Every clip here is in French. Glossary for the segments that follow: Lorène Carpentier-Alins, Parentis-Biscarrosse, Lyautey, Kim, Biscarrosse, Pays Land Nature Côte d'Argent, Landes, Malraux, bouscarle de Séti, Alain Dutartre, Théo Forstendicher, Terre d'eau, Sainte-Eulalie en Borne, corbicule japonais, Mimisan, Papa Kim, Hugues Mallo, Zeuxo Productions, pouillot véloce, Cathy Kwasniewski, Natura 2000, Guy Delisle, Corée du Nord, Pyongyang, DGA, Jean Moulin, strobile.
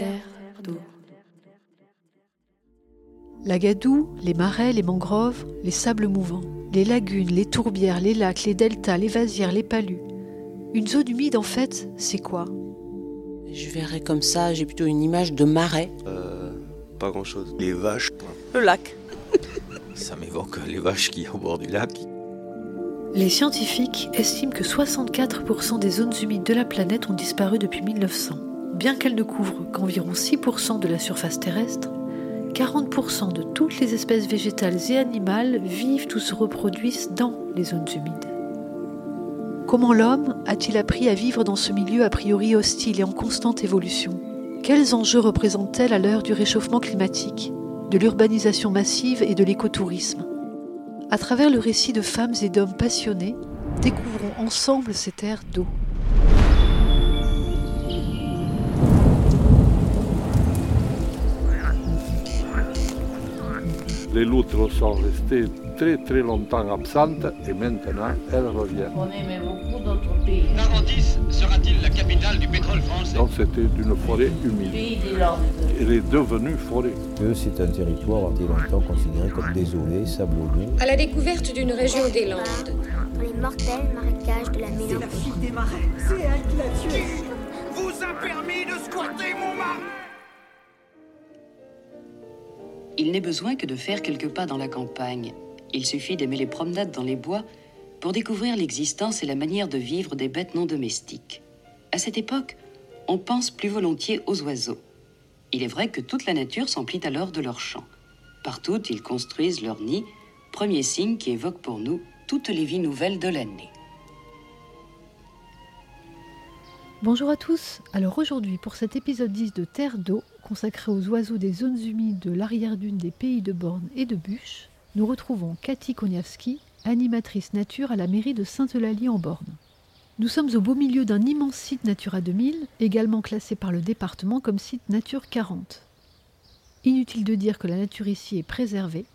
Terre d'eau. La gadoue, les marais, les mangroves, les sables mouvants, les lagunes, les tourbières, les lacs, les deltas, les vasières, les palus. Une zone humide, en fait, c'est quoi ? Je verrais comme ça, j'ai plutôt une image de marais. Pas grand-chose. Les vaches. Le lac. Ça m'évoque les vaches qu'il y a au bord du lac. Les scientifiques estiment que 64% des zones humides de la planète ont disparu depuis 1900. Bien qu'elles ne couvrent qu'environ 6% de la surface terrestre, 40% de toutes les espèces végétales et animales vivent ou se reproduisent dans les zones humides. Comment l'homme a-t-il appris à vivre dans ce milieu a priori hostile et en constante évolution ? Quels enjeux représentent-elles à l'heure du réchauffement climatique, de l'urbanisation massive et de l'écotourisme ? À travers le récit de femmes et d'hommes passionnés, découvrons ensemble ces terres d'eau. Les loutres sont restées très très longtemps absentes et maintenant elles reviennent. On aimait beaucoup notre pays. Parentis sera-t-il la capitale du pétrole français ? Donc c'était une forêt humide. Elle est devenue forêt. C'est un territoire été longtemps considéré comme désolé, sablonneux. À la découverte d'une région des Landes. Dans les mortels marécages de la mélancolie. C'est la fille des marais, c'est elle qui l'a tué. Vous a permis de squatter mon mari. Il n'est besoin que de faire quelques pas dans la campagne. Il suffit d'aimer les promenades dans les bois pour découvrir l'existence et la manière de vivre des bêtes non domestiques. À cette époque, on pense plus volontiers aux oiseaux. Il est vrai que toute la nature s'emplit alors de leurs chants. Partout, ils construisent leurs nids, premier signe qui évoque pour nous toutes les vies nouvelles de l'année. Bonjour à tous. Alors aujourd'hui, pour cet épisode 10 de Terre d'eau, consacré aux oiseaux des zones humides de l'arrière-dune des pays de Borne et de Buch, nous retrouvons Cathy Kwasniewski, animatrice nature à la mairie de Sainte-Eulalie en Borne. Nous sommes au beau milieu d'un immense site Natura 2000, également classé par le département comme site Nature 40. Inutile de dire que la nature ici est préservée,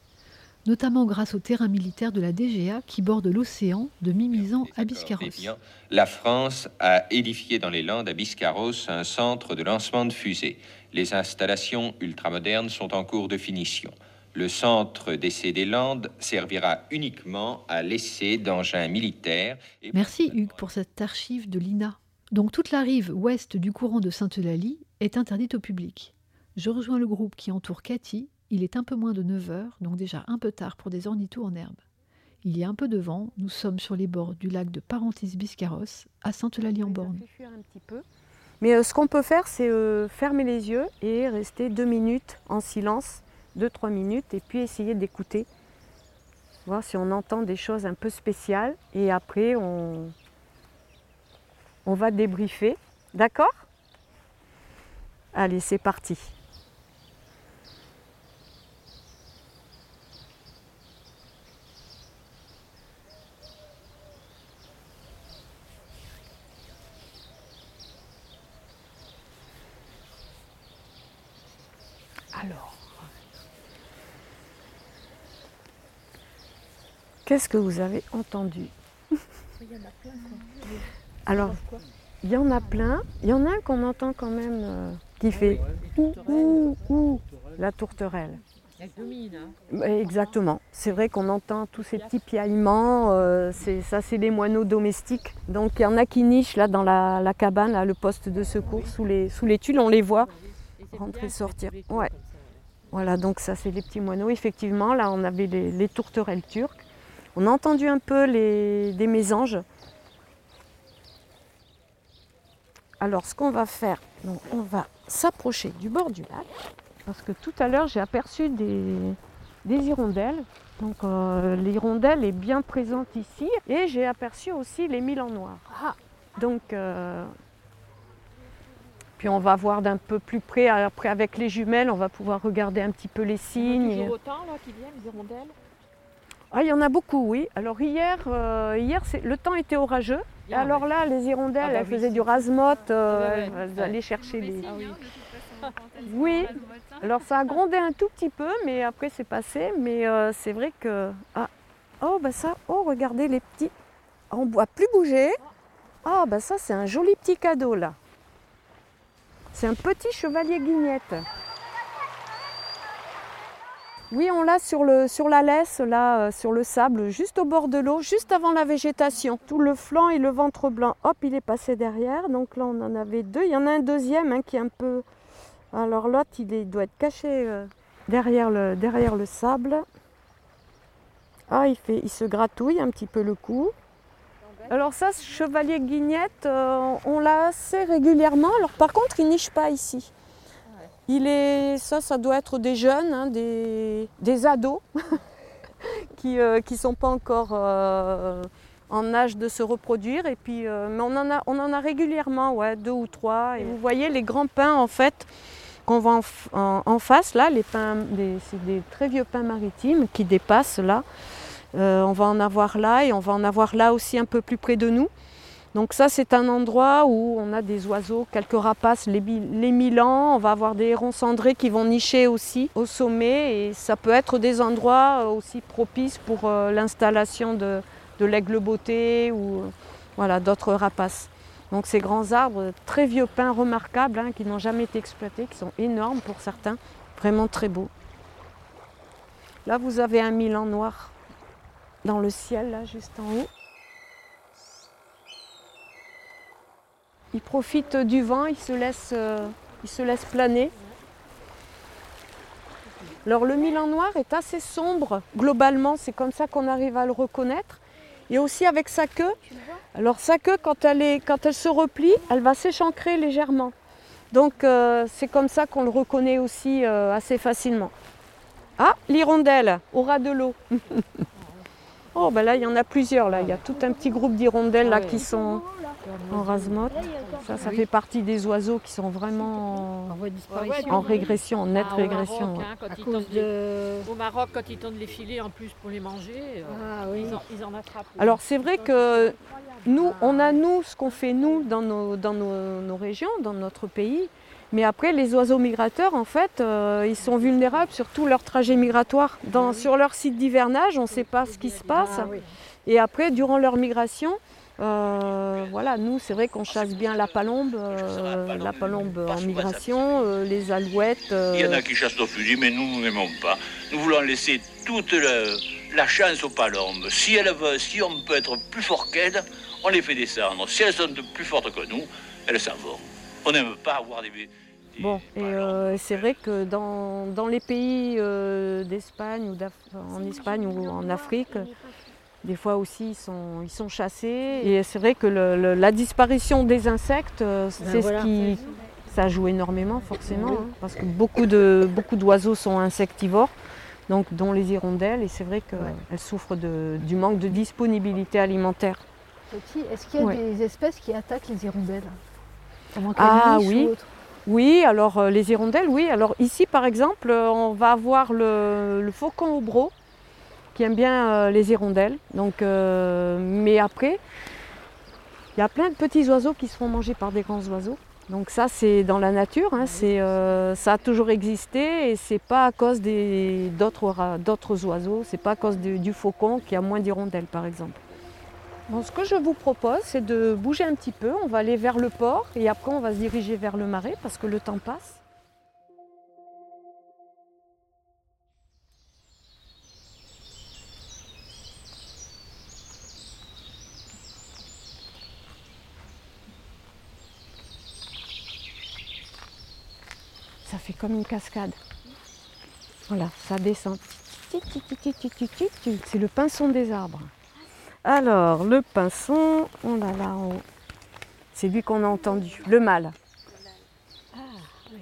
notamment grâce au terrain militaire de la DGA qui borde l'océan de Mimisan à Biscarrosse. La France a édifié dans les Landes à Biscarrosse un centre de lancement de fusées. Les installations ultramodernes sont en cours de finition. Le centre d'essai des Landes servira uniquement à l'essai d'engins militaires. Et merci Hugues pour cette archive de l'INA. Donc toute la rive ouest du courant de Sainte-Eulalie est interdite au public. Je rejoins le groupe qui entoure Cathy. Il est un peu moins de 9h, donc déjà un peu tard pour des ornithos en herbe. Il y a un peu de vent, nous sommes sur les bords du lac de Parentis-Biscarrosse, à Sainte-Eulalie en Borne. Mais ce qu'on peut faire, c'est fermer les yeux et rester 2 minutes en silence. 2-3 minutes et puis essayer d'écouter, voir si on entend des choses un peu spéciales et après on va débriefer, d'accord ? Allez, c'est parti. Alors, qu'est-ce que vous avez entendu ? Alors, il y en a plein. Il y en a un qu'on entend quand même qui fait ouh, la tourterelle. Elle domine. Exactement. C'est vrai qu'on entend tous ces petits piaillements. Ça, c'est des moineaux domestiques. Donc, il y en a qui nichent là dans la cabane, là, le poste de secours sous les tuiles. On les voit rentrer et sortir. Ouais. Voilà, donc ça, c'est les petits moineaux. Effectivement, là, on avait les tourterelles turques. On a entendu un peu des mésanges. Alors, ce qu'on va faire, donc, on va s'approcher du bord du lac, parce que tout à l'heure, j'ai aperçu des hirondelles. Donc, l'hirondelle est bien présente ici. Et j'ai aperçu aussi les milans noirs. Ah, donc, puis on va voir d'un peu plus près. Après, avec les jumelles, on va pouvoir regarder un petit peu les signes. Il y en a autant là, qui viennent, les hirondelles ? Ah, il y en a beaucoup, oui. Alors hier le temps était orageux. Yeah, alors ouais. Là, les hirondelles, elles faisaient du rasemote, elles allaient chercher des... Ah, oui. Oui, alors ça a grondé un tout petit peu, mais après c'est passé. Mais c'est vrai que... Ah. Oh, bah ça, regardez les petits... On ne voit plus bouger. Ah, bah ça, c'est un joli petit cadeau, là. C'est un petit chevalier guignette. Oui, on l'a sur la laisse, là, sur le sable, juste au bord de l'eau, juste avant la végétation. Tout le flanc et le ventre blanc, hop, il est passé derrière. Donc là, on en avait deux. Il y en a un deuxième qui est un peu... Alors l'autre, il doit être caché derrière le sable. Ah, il se gratouille un petit peu le cou. Alors ça, ce chevalier guignette, on l'a assez régulièrement. Alors par contre, il niche pas ici. Ça doit être des jeunes, des ados qui sont pas encore en âge de se reproduire. Et puis, mais on en a régulièrement, deux ou trois. Et vous voyez les grands pins en fait qu'on voit en face là, c'est des très vieux pins maritimes qui dépassent là. On va en avoir là et on va en avoir là aussi un peu plus près de nous. Donc ça, c'est un endroit où on a des oiseaux, quelques rapaces, les milans, on va avoir des hérons cendrés qui vont nicher aussi au sommet. Et ça peut être des endroits aussi propices pour l'installation de l'aigle beauté ou d'autres rapaces. Donc ces grands arbres, très vieux pins remarquables qui n'ont jamais été exploités, qui sont énormes pour certains, vraiment très beaux. Là, vous avez un milan noir dans le ciel, là, juste en haut. Il profite du vent, il se laisse planer. Alors le milan noir est assez sombre, globalement, c'est comme ça qu'on arrive à le reconnaître. Et aussi avec sa queue. Alors sa queue, quand elle se replie, elle va s'échancrer légèrement. Donc c'est comme ça qu'on le reconnaît aussi assez facilement. Ah, l'hirondelle, au ras de l'eau. Oh, ben là, il y en a plusieurs, là. Il y a tout un petit groupe d'hirondelles là, qui sont en rasemotte. Ça fait partie des oiseaux qui sont vraiment en régression, en nette régression. Au Maroc, quand ils tendent les filets en plus pour les manger, ils en attrapent. Alors, c'est vrai que nous, ce qu'on fait, nous, dans nos régions, dans notre pays. Mais après, les oiseaux migrateurs, en fait, ils sont vulnérables sur tout leur trajet migratoire. Sur leur site d'hivernage, on ne sait pas ce qui se passe. Et après, durant leur migration, nous, c'est vrai qu'on chasse bien la palombe en migration, les alouettes. Il y en a qui chassent au fusil, mais nous n'aimons pas. Nous voulons laisser toute la chance aux palombes. Si on peut être plus fort qu'elles, on les fait descendre. Si elles sont plus fortes que nous, elles s'en vont. On n'aime pas avoir des... Bon, et c'est vrai que dans les pays d'Espagne, en Espagne ou en Afrique, des fois aussi ils sont chassés. Et c'est vrai que la disparition des insectes, ça joue énormément forcément, parce que beaucoup d'oiseaux sont insectivores, donc dont les hirondelles, et c'est vrai qu'elles souffrent du manque de disponibilité alimentaire. Est-ce qu'il y a des espèces qui attaquent les hirondelles ? Ah oui, alors les hirondelles, oui. Alors ici par exemple, on va avoir le faucon hobreau qui aime bien les hirondelles. Donc, mais après, il y a plein de petits oiseaux qui se font manger par des grands oiseaux. Donc ça c'est dans la nature, ça a toujours existé et c'est pas à cause d'autres oiseaux, c'est pas à cause du faucon qui a moins d'hirondelles par exemple. Bon, ce que je vous propose, c'est de bouger un petit peu. On va aller vers le port et après on va se diriger vers le marais parce que le temps passe. Ça fait comme une cascade. Voilà, ça descend. C'est le pinson des arbres. Alors, le pinson, on l'a là en haut. C'est lui qu'on a entendu, le mâle. Ah, oui.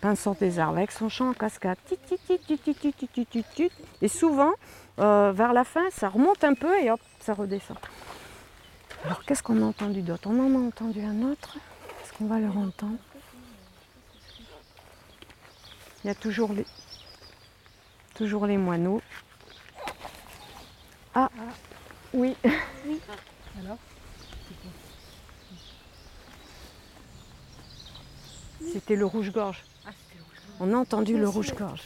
Pinson des arbres, avec son chant en cascade. Et souvent, vers la fin, ça remonte un peu et hop, ça redescend. Alors, qu'est-ce qu'on a entendu d'autre ? On en a entendu un autre. Est-ce qu'on va le entendre ? Il y a toujours les moineaux. Ah ! Oui. Alors, c'était le rouge-gorge. On a entendu le rouge-gorge.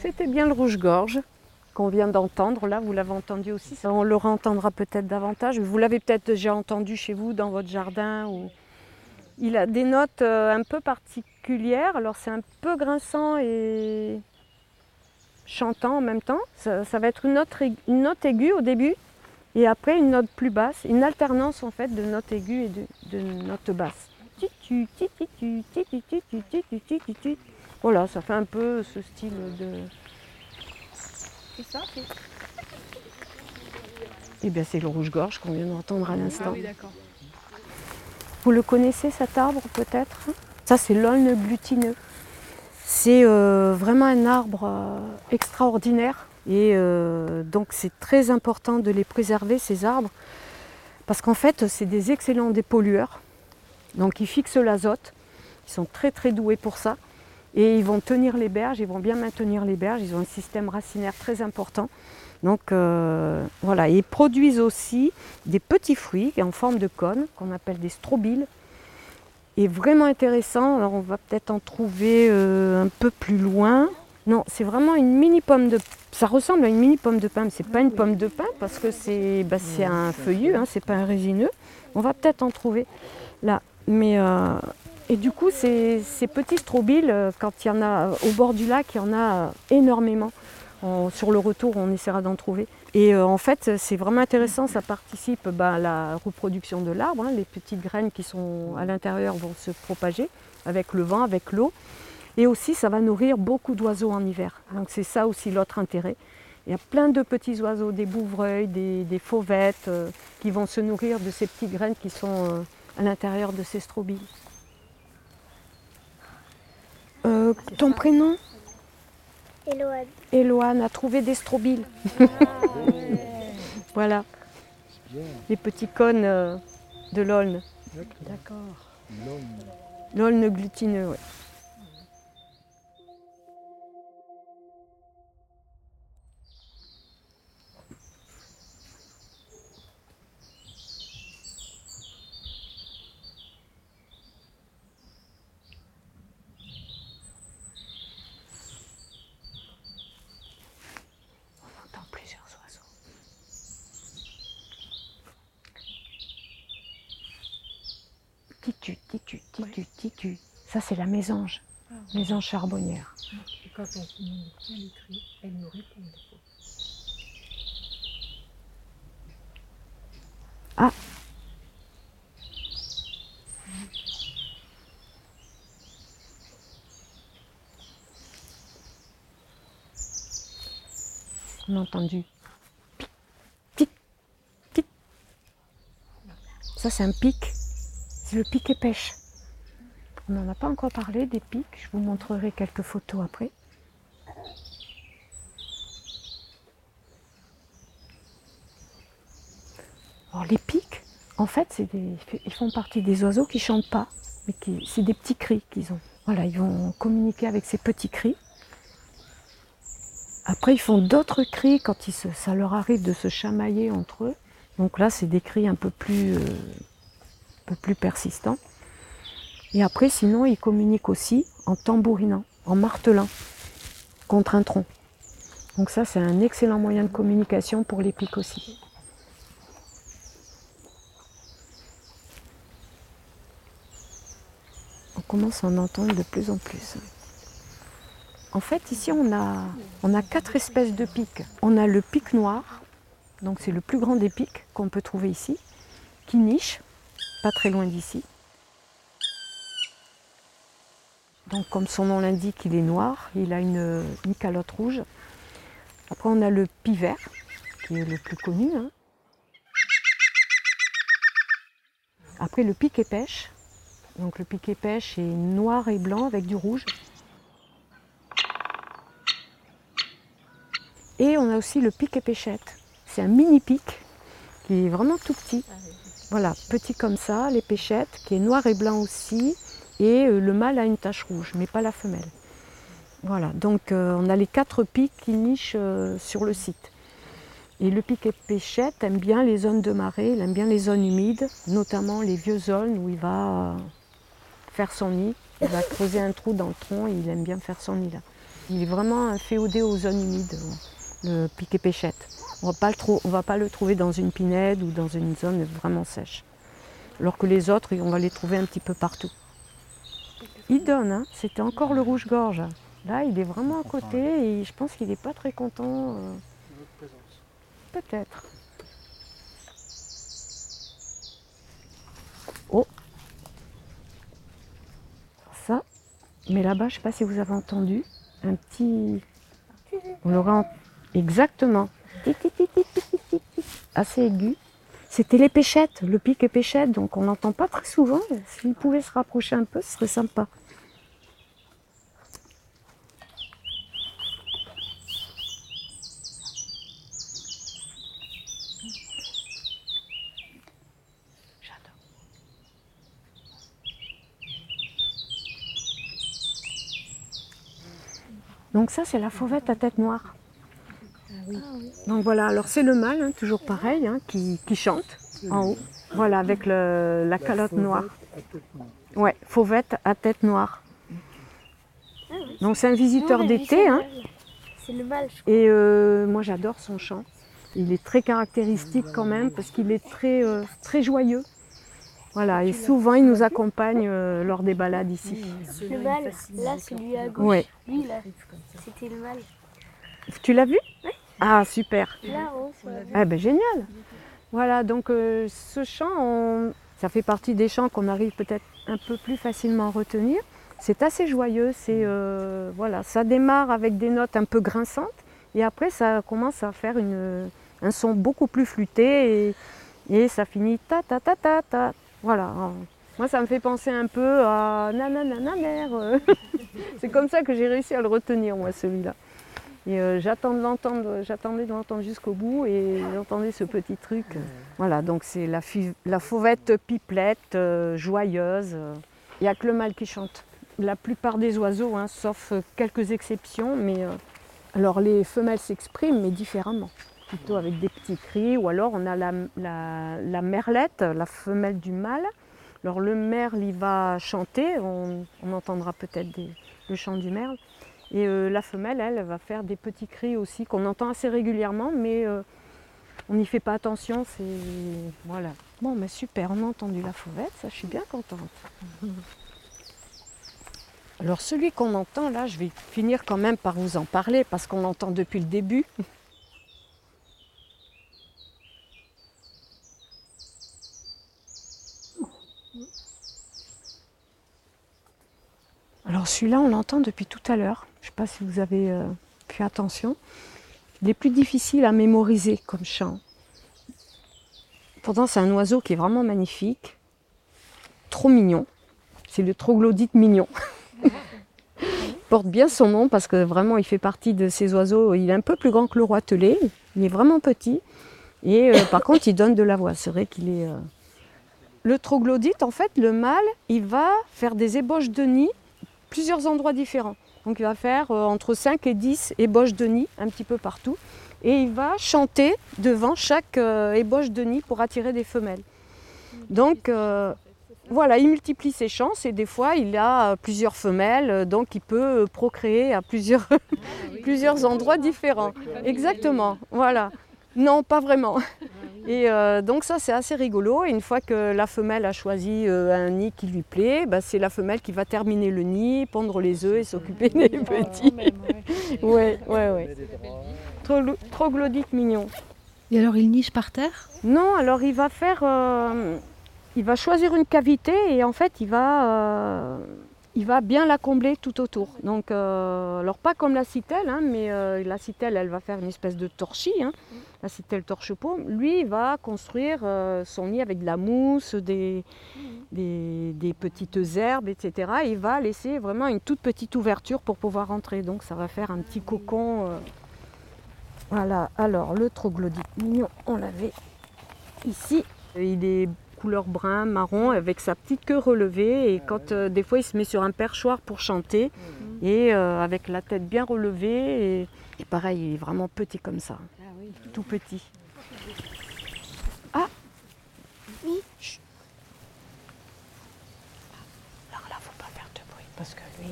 C'était bien le rouge-gorge. qu'on vient d'entendre, là vous l'avez entendu aussi, ça, on le réentendra peut-être davantage, vous l'avez peut-être déjà entendu chez vous dans votre jardin. Ou... Il a des notes un peu particulières, alors c'est un peu grinçant et chantant en même temps, ça va être une note aiguë au début et après une note plus basse, une alternance en fait de notes aiguës et de notes basses. Voilà, ça fait un peu ce style de... C'est ça. Et bien c'est le rouge-gorge qu'on vient d'entendre à l'instant. Ah oui, d'accord. Vous le connaissez cet arbre peut-être? Ça c'est l'aulne glutineux. C'est vraiment un arbre extraordinaire et donc c'est très important de les préserver ces arbres parce qu'en fait c'est des excellents dépollueurs. Donc ils fixent l'azote, ils sont très doués pour ça et ils vont tenir les berges, ils vont bien maintenir les berges, ils ont un système racinaire très important. Donc voilà, ils produisent aussi des petits fruits en forme de cônes qu'on appelle des strobiles. Et vraiment intéressant, alors on va peut-être en trouver un peu plus loin. Non, c'est vraiment une mini pomme de... Ça ressemble à une mini pomme de pin, mais c'est pas une pomme de pin parce que c'est un feuillu, hein, c'est pas un résineux. On va peut-être en trouver là. Mais, et du coup, ces petits strobiles, quand il y en a au bord du lac, il y en a énormément. Sur le retour, on essaiera d'en trouver. Et en fait, c'est vraiment intéressant, ça participe à la reproduction de l'arbre. Hein, les petites graines qui sont à l'intérieur vont se propager avec le vent, avec l'eau. Et aussi, ça va nourrir beaucoup d'oiseaux en hiver. Donc c'est ça aussi l'autre intérêt. Il y a plein de petits oiseaux, des bouvreuils, des fauvettes, qui vont se nourrir de ces petites graines qui sont à l'intérieur de ces strobiles. Ton prénom ? Éloane. Éloane a trouvé des strobiles. Ah, ouais. Voilà. Les petits cônes de l'aulne. D'accord. L'aulne glutineux, oui. Titu. Ça, c'est la mésange, mésange charbonnière. Et quand on lui crie, elle nous répond. Ah! On a entendu. Pic. Ça, c'est un pic. C'est le piquet pêche. On n'en a pas encore parlé des pics, je vous montrerai quelques photos après. Alors les pics, en fait, ils font partie des oiseaux qui ne chantent pas, mais c'est des petits cris qu'ils ont. Voilà, ils vont communiquer avec ces petits cris. Après, ils font d'autres cris quand ça leur arrive de se chamailler entre eux. Donc là, c'est des cris un peu plus persistants. Et après, sinon, ils communiquent aussi en tambourinant, en martelant contre un tronc. Donc ça, c'est un excellent moyen de communication pour les pics aussi. On commence à en entendre de plus en plus. En fait, ici, on a 4 espèces de pics. On a le pic noir, donc c'est le plus grand des pics qu'on peut trouver ici, qui niche, pas très loin d'ici. Donc, comme son nom l'indique, il est noir, il a une calotte rouge. Après, on a le pic vert, qui est le plus connu. Hein. Après, le piquet pêche. Donc, le piquet pêche est noir et blanc avec du rouge. Et on a aussi le piquet pêchette. C'est un mini pic qui est vraiment tout petit. Voilà, petit comme ça, les pêchettes, qui est noir et blanc aussi. Et le mâle a une tache rouge, mais pas la femelle. Voilà, donc on a les 4 pics qui nichent sur le site. Et le piquet pêchette aime bien les zones de marée, il aime bien les zones humides, notamment les vieux aulnes où il va faire son nid. Il va creuser un trou dans le tronc et il aime bien faire son nid là. Il est vraiment féodé aux zones humides. le piquet pêchette. On ne va pas le trouver dans une pinède ou dans une zone vraiment sèche. Alors que les autres, on va les trouver un petit peu partout. Il donne, hein. C'était encore le rouge-gorge. Là, il est vraiment à côté et je pense qu'il n'est pas très content. Peut-être. Oh, ça, mais là-bas, je ne sais pas si vous avez entendu, un petit... On aura exactement, assez aigu. C'était les pêchettes, le pic et pêchette, donc on n'entend pas très souvent. S'ils pouvaient se rapprocher un peu, ce serait sympa. Donc ça, c'est la fauvette à tête noire. Ah oui. Donc voilà, alors c'est le mâle, hein, toujours pareil, hein, qui chante en haut. Voilà, avec la calotte noire. Ouais, fauvette à tête noire. Ah oui. Donc c'est un visiteur d'été. Hein. C'est le mâle, je crois. Et moi, j'adore son chant. Il est très caractéristique quand même, parce qu'il est très, très joyeux. Voilà, et souvent il nous accompagne lors des balades ici. Le mâle, là, celui à gauche. Ouais. Lui, là, c'était le mâle. Tu l'as vu? Oui. Ah, super. Là-haut, on l'a vu. Ah ben génial. Voilà, donc ce chant, ça fait partie des chants qu'on arrive peut-être un peu plus facilement à retenir. C'est assez joyeux, c'est voilà, ça démarre avec des notes un peu grinçantes et après ça commence à faire un son beaucoup plus flûté et ça finit ta ta ta ta ta. Voilà, moi ça me fait penser un peu à nananana mère. C'est comme ça que j'ai réussi à le retenir, moi, celui-là. Et j'attendais de l'entendre jusqu'au bout et j'entendais ce petit truc. Voilà, donc c'est la fauvette pipelette, joyeuse. Il n'y a que le mâle qui chante. La plupart des oiseaux, hein, sauf quelques exceptions, mais alors les femelles s'expriment, mais différemment. Plutôt avec des petits cris, ou alors on a la merlette, la femelle du mâle. Alors le merle, il va chanter, on entendra peut-être le chant du merle. Et la femelle, elle va faire des petits cris aussi, qu'on entend assez régulièrement, mais on n'y fait pas attention, c'est... Voilà. Bon, mais super, on a entendu la fauvette, ça, je suis bien contente. Alors celui qu'on entend, là, je vais finir quand même par vous en parler, parce qu'on l'entend depuis le début. Alors celui-là, on l'entend depuis tout à l'heure. Je ne sais pas si vous avez fait attention. Il est plus difficile à mémoriser comme chant. Pourtant, c'est un oiseau qui est vraiment magnifique. Trop mignon. C'est le troglodyte mignon. Il porte bien son nom parce que vraiment, il fait partie de ces oiseaux. Il est un peu plus grand que le roitelé. Il est vraiment petit. Et par contre, il donne de la voix. C'est vrai qu'il est... Le troglodyte, en fait, le mâle, il va faire des ébauches de nid plusieurs endroits différents. Donc il va faire entre 5 et 10 ébauches de nid un petit peu partout et il va chanter devant chaque ébauche de nid pour attirer des femelles. Donc voilà, il multiplie ses chances et des fois il a plusieurs femelles, donc il peut procréer à plusieurs endroits différents. Exactement, voilà. Non, pas vraiment. Et donc ça, c'est assez rigolo. Et une fois que la femelle a choisi un nid qui lui plaît, bah, c'est la femelle qui va terminer le nid, pondre les œufs et s'occuper des petits. Ouais. Troglodyte mignon. Et alors, il niche par terre? Non, alors il va faire... il va choisir une cavité et en fait, il va bien la combler tout autour. Donc, alors pas comme la citelle, hein, mais la citelle, elle va faire une espèce de torchis, hein, la citelle torche-peau. Lui, il va construire son nid avec de la mousse, des petites herbes, etc. Et il va laisser vraiment une toute petite ouverture pour pouvoir entrer. Donc, ça va faire un petit cocon. Voilà, alors le troglodyte mignon, on l'avait ici. Il est couleur brun, marron, avec sa petite queue relevée. Et quand des fois, il se met sur un perchoir pour chanter. Et avec la tête bien relevée. Et pareil, il est vraiment petit comme ça. Ah oui. Tout petit. Ah oui. Chut. Alors là, faut pas faire de bruit parce que lui,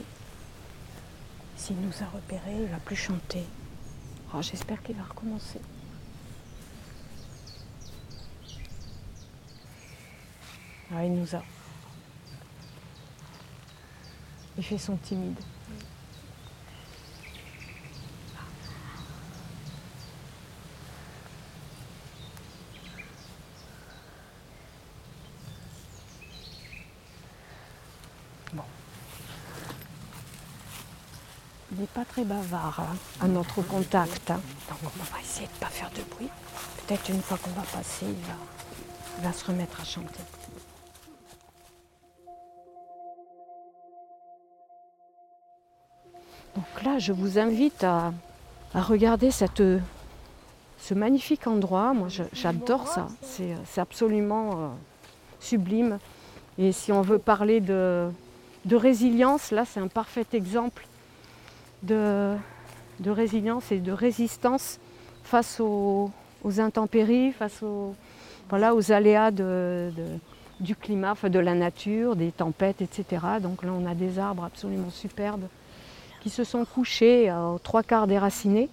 s'il nous a repérés, il va plus chanter. Oh, j'espère qu'il va recommencer. Ah, il nous a. Il fait son timide. Bon. Il n'est pas très bavard hein, à notre contact. Hein. Donc on va essayer de ne pas faire de bruit. Peut-être une fois qu'on va passer, il va se remettre à chanter. Donc là, je vous invite à regarder ce magnifique endroit. Moi, j'adore ça. C'est absolument sublime. Et si on veut parler de résilience, là, c'est un parfait exemple de résilience et de résistance face aux intempéries, face aux aléas du climat, de la nature, des tempêtes, etc. Donc là, on a des arbres absolument superbes qui se sont couchés aux trois quarts déracinés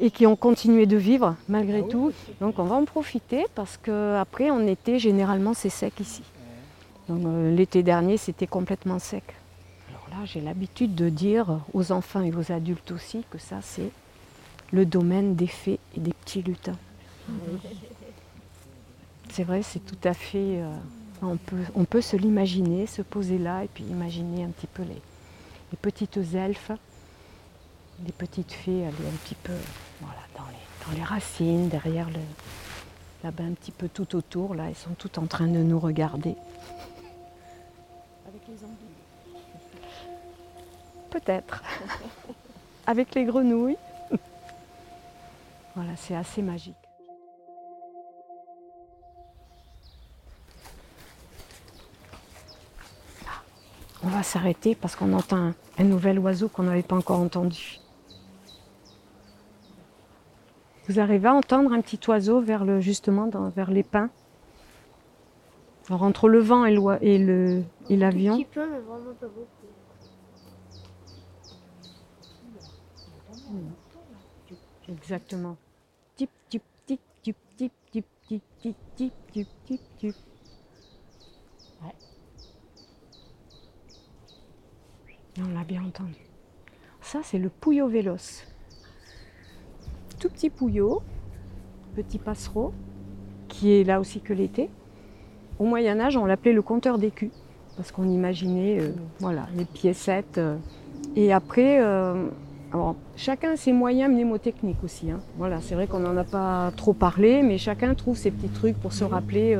et qui ont continué de vivre malgré tout. Donc on va en profiter parce qu'après en été, généralement c'est sec ici. Donc l'été dernier, c'était complètement sec. Alors là, j'ai l'habitude de dire aux enfants et aux adultes aussi que ça c'est le domaine des fées et des petits lutins. C'est vrai, c'est tout à fait... on peut se l'imaginer, se poser là et puis imaginer un petit peu les petites elfes, les petites fées, elles sont un petit peu voilà, dans les racines, derrière là-bas un petit peu tout autour, là, elles sont toutes en train de nous regarder. Avec les anguilles. Peut-être. Avec les grenouilles. Voilà, c'est assez magique. On va s'arrêter parce qu'on entend un nouvel oiseau qu'on n'avait pas encore entendu. Vous arrivez à entendre un petit oiseau vers les pins? Alors entre le vent et l'avion. Un petit peu, mais vraiment pas beaucoup. Exactement. Tip, tip, tip, tip, tip, tip, tip, tip, tip, tip, tip, tip. On l'a bien entendu. Ça, c'est le pouillot véloce. Tout petit pouillot, petit passereau, qui est là aussi que l'été. Au Moyen-Âge, on l'appelait le compteur d'écus, parce qu'on imaginait voilà, les piécettes. Et après, alors, chacun a ses moyens mnémotechniques aussi. Hein. Voilà, c'est vrai qu'on n'en a pas trop parlé, mais chacun trouve ses petits trucs pour se rappeler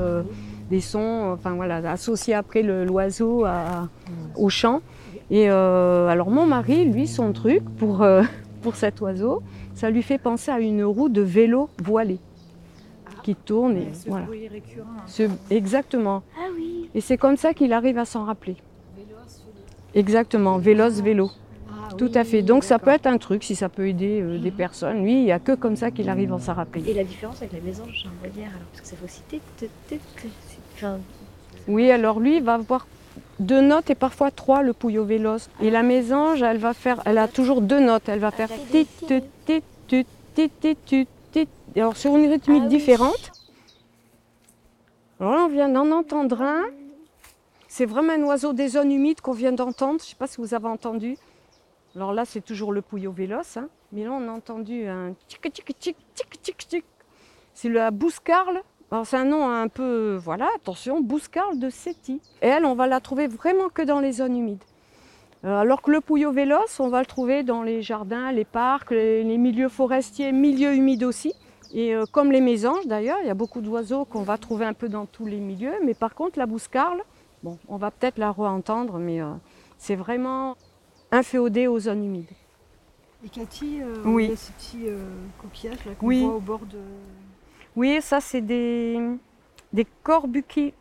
des sons, enfin voilà, associer après l'oiseau au chant. Et alors mon mari, lui, son truc pour cet oiseau, ça lui fait penser à une roue de vélo voilée qui tourne et voilà. Bruit récurrent. Hein. Exactement. Ah oui. Et c'est comme ça qu'il arrive à s'en rappeler. Véloce, vélo. Exactement, véloce, vélo. Ah, tout oui, à fait. Donc ça peut être un truc, si ça peut aider des personnes. Lui, il n'y a que comme ça qu'il arrive à s'en rappeler. Et la différence avec la mésange, j'ai envie de dire, alors, parce que ça fait aussi... Enfin... Oui, alors lui, il va voir... 2 notes et parfois 3 le pouillot véloce. Et la mésange, elle a toujours 2 notes. Elle va faire tit, tit, tit, tit, tit, tit, tit, tit. Alors sur une rythmique différente. Alors là, on vient d'en entendre un. C'est vraiment un oiseau des zones humides qu'on vient d'entendre. Je ne sais pas si vous avez entendu. Alors là, c'est toujours le pouillot véloce. Hein. Mais là, on a entendu un tic, tic, tic, tic, tic, tic. C'est la bouscarle. Alors c'est un nom un peu, voilà, attention, bouscarle de Séti. Et elle, on va la trouver vraiment que dans les zones humides. Alors que le pouillot véloce, on va le trouver dans les jardins, les parcs, les milieux forestiers, milieux humides aussi. Et comme les mésanges d'ailleurs, il y a beaucoup d'oiseaux qu'on va trouver un peu dans tous les milieux. Mais par contre, la bouscarle, bon, on va peut-être la re-entendre, mais c'est vraiment inféodé aux zones humides. Et Cathy, oui. Il y a ces petits coquillages qu'on voit au bord de... Oui, ça c'est des corbicules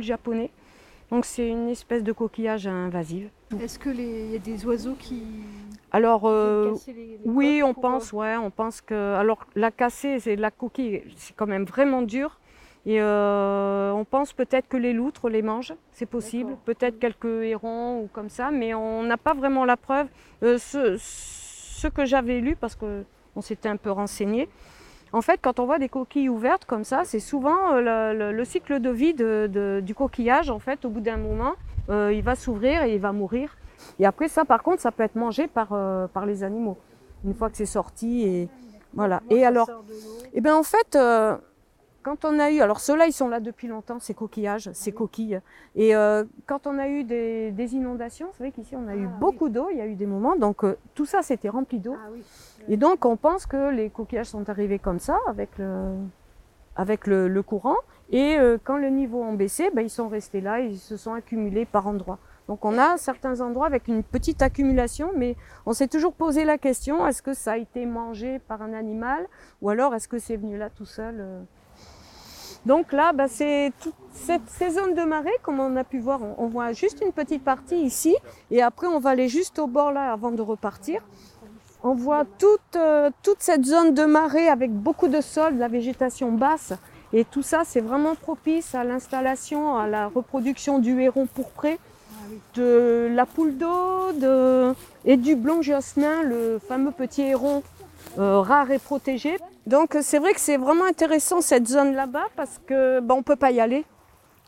japonais. Donc c'est une espèce de coquillage invasive. Est-ce qu'il y a des oiseaux qui... Alors, les oui, on pense que... Alors la cassée, c'est la coquille, c'est quand même vraiment dur. Et on pense peut-être que les loutres les mangent, c'est possible. Peut-être quelques hérons ou comme ça, mais on n'a pas vraiment la preuve. ce que j'avais lu, parce qu'on s'était un peu renseigné, en fait, quand on voit des coquilles ouvertes comme ça, c'est souvent le cycle de vie du coquillage. En fait, au bout d'un moment, il va s'ouvrir et il va mourir. Et après, ça, par contre, ça peut être mangé par les animaux, une fois que c'est sorti. Et voilà. Et alors, eh ben, en fait, quand on a eu, alors ceux-là, ils sont là depuis longtemps, ces coquillages, ces coquilles. Et quand on a eu des inondations, vous savez qu'ici, on a eu beaucoup d'eau, il y a eu des moments, donc tout ça, c'était rempli d'eau. Ah, oui. Et donc, on pense que les coquillages sont arrivés comme ça, avec le courant. Et quand le niveau a baissé, ben, ils sont restés là, ils se sont accumulés par endroits. Donc on a certains endroits avec une petite accumulation, mais on s'est toujours posé la question, est-ce que ça a été mangé par un animal ou alors est-ce que c'est venu là tout seul? Donc là, bah, c'est toute ces zones de marée, comme on a pu voir, on voit juste une petite partie ici, et après on va aller juste au bord là avant de repartir. On voit toute cette zone de marée avec beaucoup de sol, de la végétation basse, et tout ça c'est vraiment propice à l'installation, à la reproduction du héron pourpré, de la poule d'eau et du blanc jasmin, le fameux petit héron rare et protégé. Donc c'est vrai que c'est vraiment intéressant cette zone là-bas parce que ben, on ne peut pas y aller.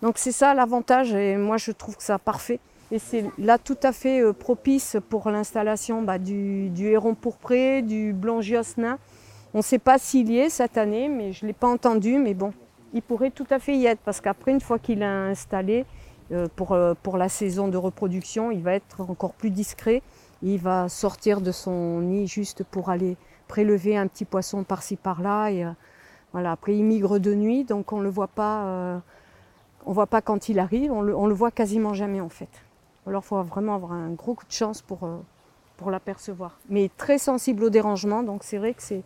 Donc c'est ça l'avantage et moi je trouve que ça parfait. Et c'est là tout à fait propice pour l'installation du héron pourpré, du blanc jasmin. On ne sait pas s'il y est cette année, mais je ne l'ai pas entendu. Mais bon, il pourrait tout à fait y être parce qu'après une fois qu'il a installé, pour la saison de reproduction, il va être encore plus discret. Il va sortir de son nid juste pour aller prélever un petit poisson par-ci par-là. Et voilà. Après, il migre de nuit, donc on ne le voit pas. On voit pas quand il arrive. On le voit quasiment jamais en fait. Alors, il faut vraiment avoir un gros coup de chance pour l'apercevoir. Mais très sensible au dérangement, donc c'est vrai que c'est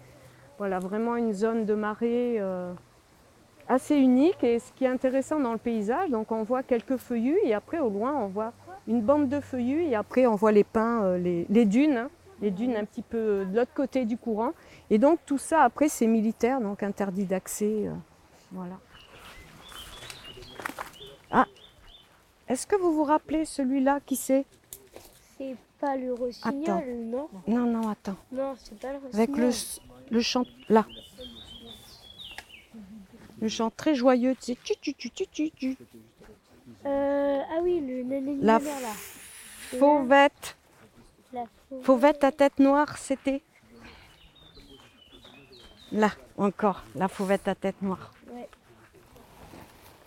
voilà vraiment une zone de marée. Assez unique et ce qui est intéressant dans le paysage, donc on voit quelques feuillus et après au loin on voit une bande de feuillus et après on voit les pins, les dunes, hein, les dunes un petit peu de l'autre côté du courant et donc tout ça après c'est militaire donc interdit d'accès, voilà. Ah, est-ce que vous vous rappelez celui-là, qui c'est? C'est pas le rossignol, attends. Non? Non, non, attends. Non, c'est pas le rossignol. Avec le chant, là. Le chant très joyeux, tu sais, tu. Ah oui, le la là. Fauvette. La fauvette à tête noire, c'était. Là, encore, la fauvette à tête noire. Ouais.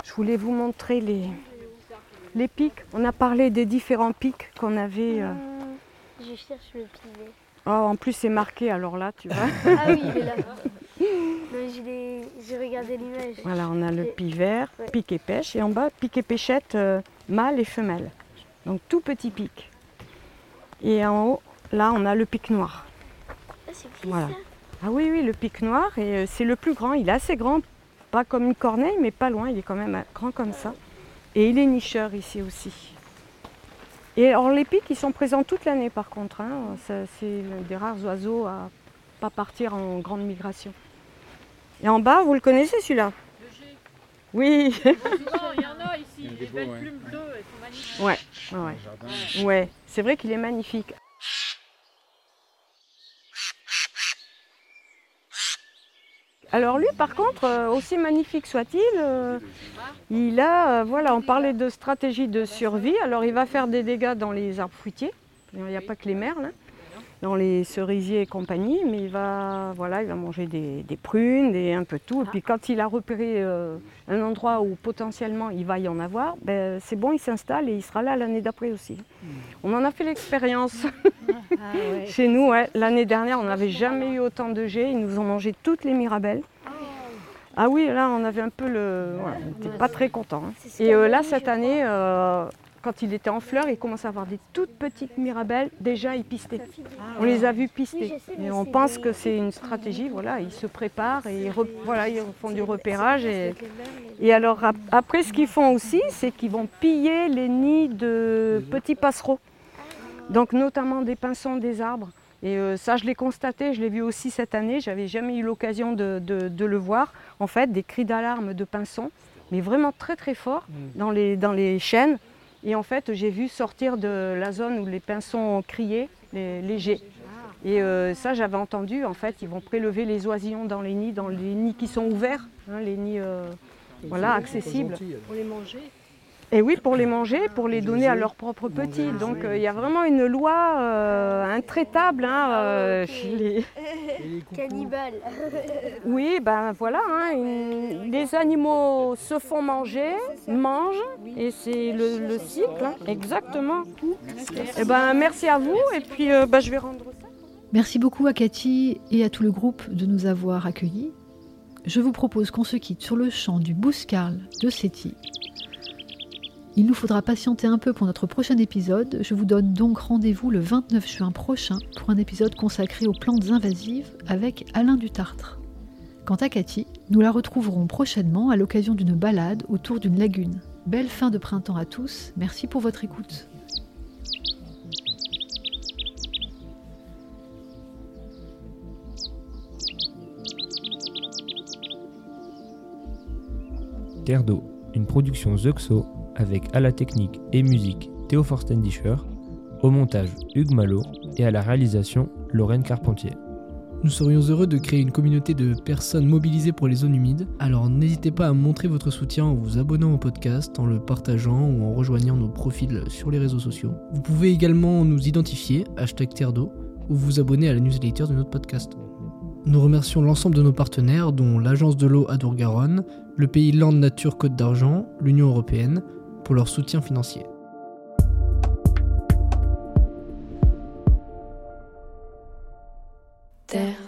Je voulais vous montrer les pics. On a parlé des différents pics qu'on avait. Je cherche le pivet. Oh, en plus, c'est marqué, alors là, tu vois. Ah oui, il est là. J'ai regardé l'image. Voilà, on a le pic vert, ouais. Pic et pêche, et en bas, pic et pêchette, mâle et femelle. Donc tout petit pic. Et en haut, là, on a le pic noir. Ah, c'est petit, voilà. Ça. Ah oui, oui, le pic noir, et c'est le plus grand. Il est assez grand, pas comme une corneille, mais pas loin, il est quand même grand comme ça. Et il est nicheur ici aussi. Et alors les pics, ils sont présents toute l'année par contre. Hein. C'est des rares oiseaux à pas partir en grande migration. Et en bas, vous le connaissez celui-là? Le G. Oui. Il y en a ici, les belles plumes bleues, elles sont magnifiques. Ouais. Ouais. C'est vrai qu'il est magnifique. Alors lui, par contre, aussi magnifique soit-il, il a, voilà, on parlait de stratégie de survie. Alors il va faire des dégâts dans les arbres fruitiers. Il n'y a pas que les merles. Dans les cerisiers et compagnie, mais il va manger des prunes, un peu tout. Et puis quand il a repéré un endroit où potentiellement il va y en avoir, ben, c'est bon, il s'installe et il sera là l'année d'après aussi. On en a fait l'expérience. Ah, ouais. Chez nous, ouais, l'année dernière, on n'avait jamais eu autant de jets. Ils nous ont mangé toutes les mirabelles. Ah oui, là, on avait un peu le... Voilà, on n'était pas très contents. Hein. Et là, cette année... Quand il était en fleurs, il commençait à avoir des toutes petites mirabelles déjà épistés. On les a vus pister. Et on pense que c'est une stratégie. Voilà, ils se préparent et ils font du repérage. Et alors après, ce qu'ils font aussi, c'est qu'ils vont piller les nids de petits passereaux. Donc notamment des pinsons des arbres. Et ça, je l'ai constaté, je l'ai vu aussi cette année. J'avais jamais eu l'occasion de le voir. En fait, des cris d'alarme de pinsons, mais vraiment très très forts dans les chênes. Et en fait, j'ai vu sortir de la zone où les pinsons criaient, les jets. Et ça, j'avais entendu, en fait, ils vont prélever les oisillons dans les nids qui sont ouverts, hein, les nids voilà, accessibles. Pour les manger. Et oui, pour les manger, pour les donner à leurs propres petits. Donc il y a vraiment une loi intraitable chez les cannibales. Oui, ben voilà, les animaux se font manger, mangent, et c'est le cycle, exactement. Et ben merci à vous, et puis je vais rendre ça. Merci beaucoup à Cathy et à tout le groupe de nous avoir accueillis. Je vous propose qu'on se quitte sur le champ du Bouscarle de Séti. Il nous faudra patienter un peu pour notre prochain épisode. Je vous donne donc rendez-vous le 29 juin prochain pour un épisode consacré aux plantes invasives avec Alain Dutartre. Quant à Cathy, nous la retrouverons prochainement à l'occasion d'une balade autour d'une lagune. Belle fin de printemps à tous, merci pour votre écoute. Terre d'eau, une production Zeuxo, avec à la technique et musique Théo Forstendicher, au montage Hugues Mallo et à la réalisation Lorène Carpentier. Nous serions heureux de créer une communauté de personnes mobilisées pour les zones humides, alors n'hésitez pas à montrer votre soutien en vous abonnant au podcast, en le partageant ou en rejoignant nos profils sur les réseaux sociaux. Vous pouvez également nous identifier, #terre d'eau, ou vous abonner à la newsletter de notre podcast. Nous remercions l'ensemble de nos partenaires, dont l'Agence de l'eau Adour-Garonne, le Pays Land Nature Côte d'Argent, l'Union européenne, pour leur soutien financier. Terre.